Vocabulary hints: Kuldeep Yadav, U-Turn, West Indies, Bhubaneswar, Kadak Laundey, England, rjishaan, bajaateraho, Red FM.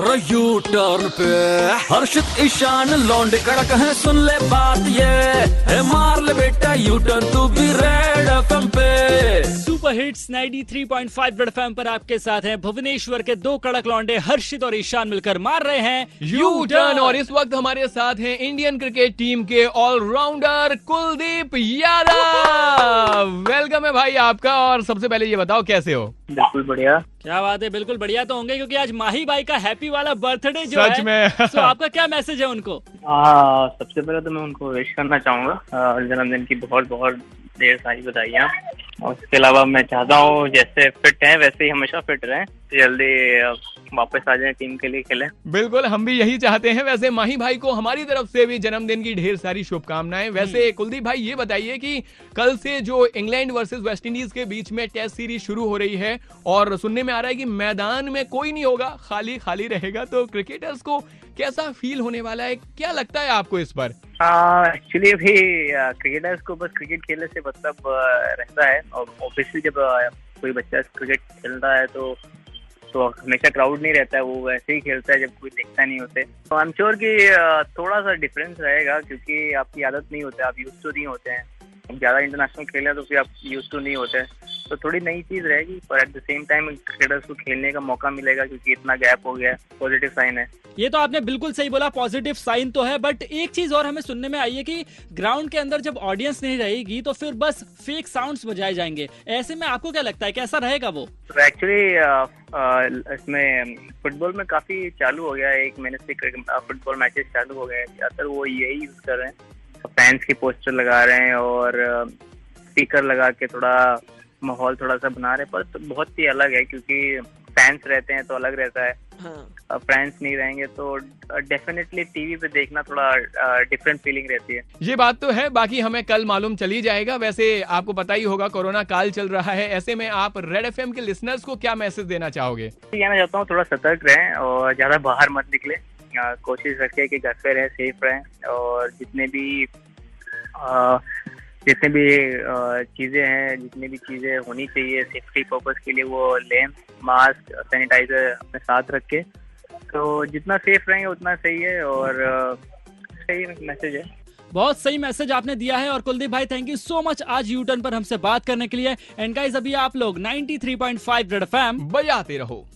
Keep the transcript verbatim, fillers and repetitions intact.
U turn पे हर्षित ईशान लौंडे कड़क है, सुन ले बात ये, मार ले बेटा यू टर्न तू भी रेड एफएम पे। सुपर हिट्स तिरानवे पॉइंट पाँच रेड एफएम पर आपके साथ हैं भुवनेश्वर के दो कड़क लौंडे हर्षित और ईशान, मिलकर मार रहे हैं यू टर्न। और इस वक्त हमारे साथ हैं इंडियन क्रिकेट टीम के ऑलराउंडर कुलदीप यादव। वेलकम है भाई आपका, और सबसे पहले ये बताओ कैसे हो? बिल्कुल बढ़िया। क्या बात है, बिल्कुल बढ़िया तो होंगे क्योंकि आज माही बाई का हैप्पी वाला बर्थडे जो सच है में। तो आपका क्या मैसेज है उनको? आ, सबसे पहले तो मैं उनको विश करना चाहूँगा जन्मदिन की बहुत बहुत ढेर सारी बधाइयाँ। और उसके अलावा मैं चाहता हूँ जैसे फिट हैं वैसे ही हमेशा फिट रहें, जल्दी वापस आ जाए टीम के लिए खेलें। बिल्कुल, हम भी यही चाहते हैं। वैसे माही भाई को हमारी तरफ से भी जन्मदिन की ढेर सारी शुभकामनाएं। वैसे कुलदीप भाई ये बताइए कि कल से जो इंग्लैंड वर्सेस वेस्ट इंडीज के बीच में टेस्ट सीरीज शुरू हो रही है, और सुनने में आ रहा है कि मैदान में कोई नहीं होगा, खाली खाली रहेगा, तो क्रिकेटर्स को कैसा फील होने वाला है, क्या लगता है आपको इस पर? एक्चुअली भी क्रिकेटर्स को बस क्रिकेट खेलने से मतलब रहता है, और ऑब्वियसली जब कोई बच्चा क्रिकेट खेलता है तो तो हमेशा क्राउड नहीं रहता है, वो वैसे ही खेलता है जब कोई देखता नहीं होते। तो आई एम श्योर कि थोड़ा सा डिफरेंस रहेगा क्योंकि आपकी आदत नहीं होती, आप यूज टू नहीं होते हैं, आप ज़्यादा इंटरनेशनल खेल रहे हैं तो फिर आप यूज टू नहीं होते हैं, तो थोड़ी नई चीज़ रहेगी। पर at the same time cricketers को खेलने का मौका मिलेगा क्योंकि इतना गैप हो गया है, पॉजिटिव साइन है। ये तो आपने बिल्कुल सही बोला, पॉजिटिव साइन तो है, बट एक चीज और हमें सुनने में आई है कि ग्राउंड के अंदर जब ऑडियंस नहीं रहेगी तो फिर बस फेक साउंड्स बजाए जाएंगे, ऐसे में आपको क्या लगता है कैसा रहेगा वो? एक्चुअली इसमें फुटबॉल में काफी चालू हो गया है, एक महीने से फुटबॉल मैचेस चालू हो गए हैं, ज्यादातर वो यही यूज कर रहे हैं, फैंस की पोस्टर लगा रहे हैं और स्पीकर लगा के थोड़ा माहौल थोड़ा सा बना रहे हैं। पर तो बहुत ही अलग है क्योंकि फैंस रहते हैं तो अलग रहता है, फ्रेंड्स नहीं रहेंगे तो डेफिनेटली टीवी पे देखना थोड़ा डिफरेंट फीलिंग रहती है। ये बात तो है, बाकी हमें कल मालूम चली जाएगा। वैसे आपको पता ही होगा कोरोना काल चल रहा है, ऐसे में आप रेड एफएम के लिसनर्स को क्या मैसेज देना चाहोगे? कहना चाहता हूँ थोड़ा सतर्क रहें और ज्यादा बाहर मत निकले, कोशिश रखें कि घर पे रहें, सेफ रहें, और जितने भी आ, जितने भी चीज़ें हैं, जितनी भी चीज़ें होनी चाहिए सेफ्टी पर्पस के लिए वो लें, मास्क सैनिटाइजर अपने साथ रख के, तो जितना सेफ रहेंगे उतना सही है। और सही मैसेज है, बहुत सही मैसेज आपने दिया है। और कुलदीप भाई थैंक यू सो मच आज यू टर्न पर हमसे बात करने के लिए। एंड गाइस अभी आप लोग तिरानवे पॉइंट पाँच रेड एफएम बजाते रहो।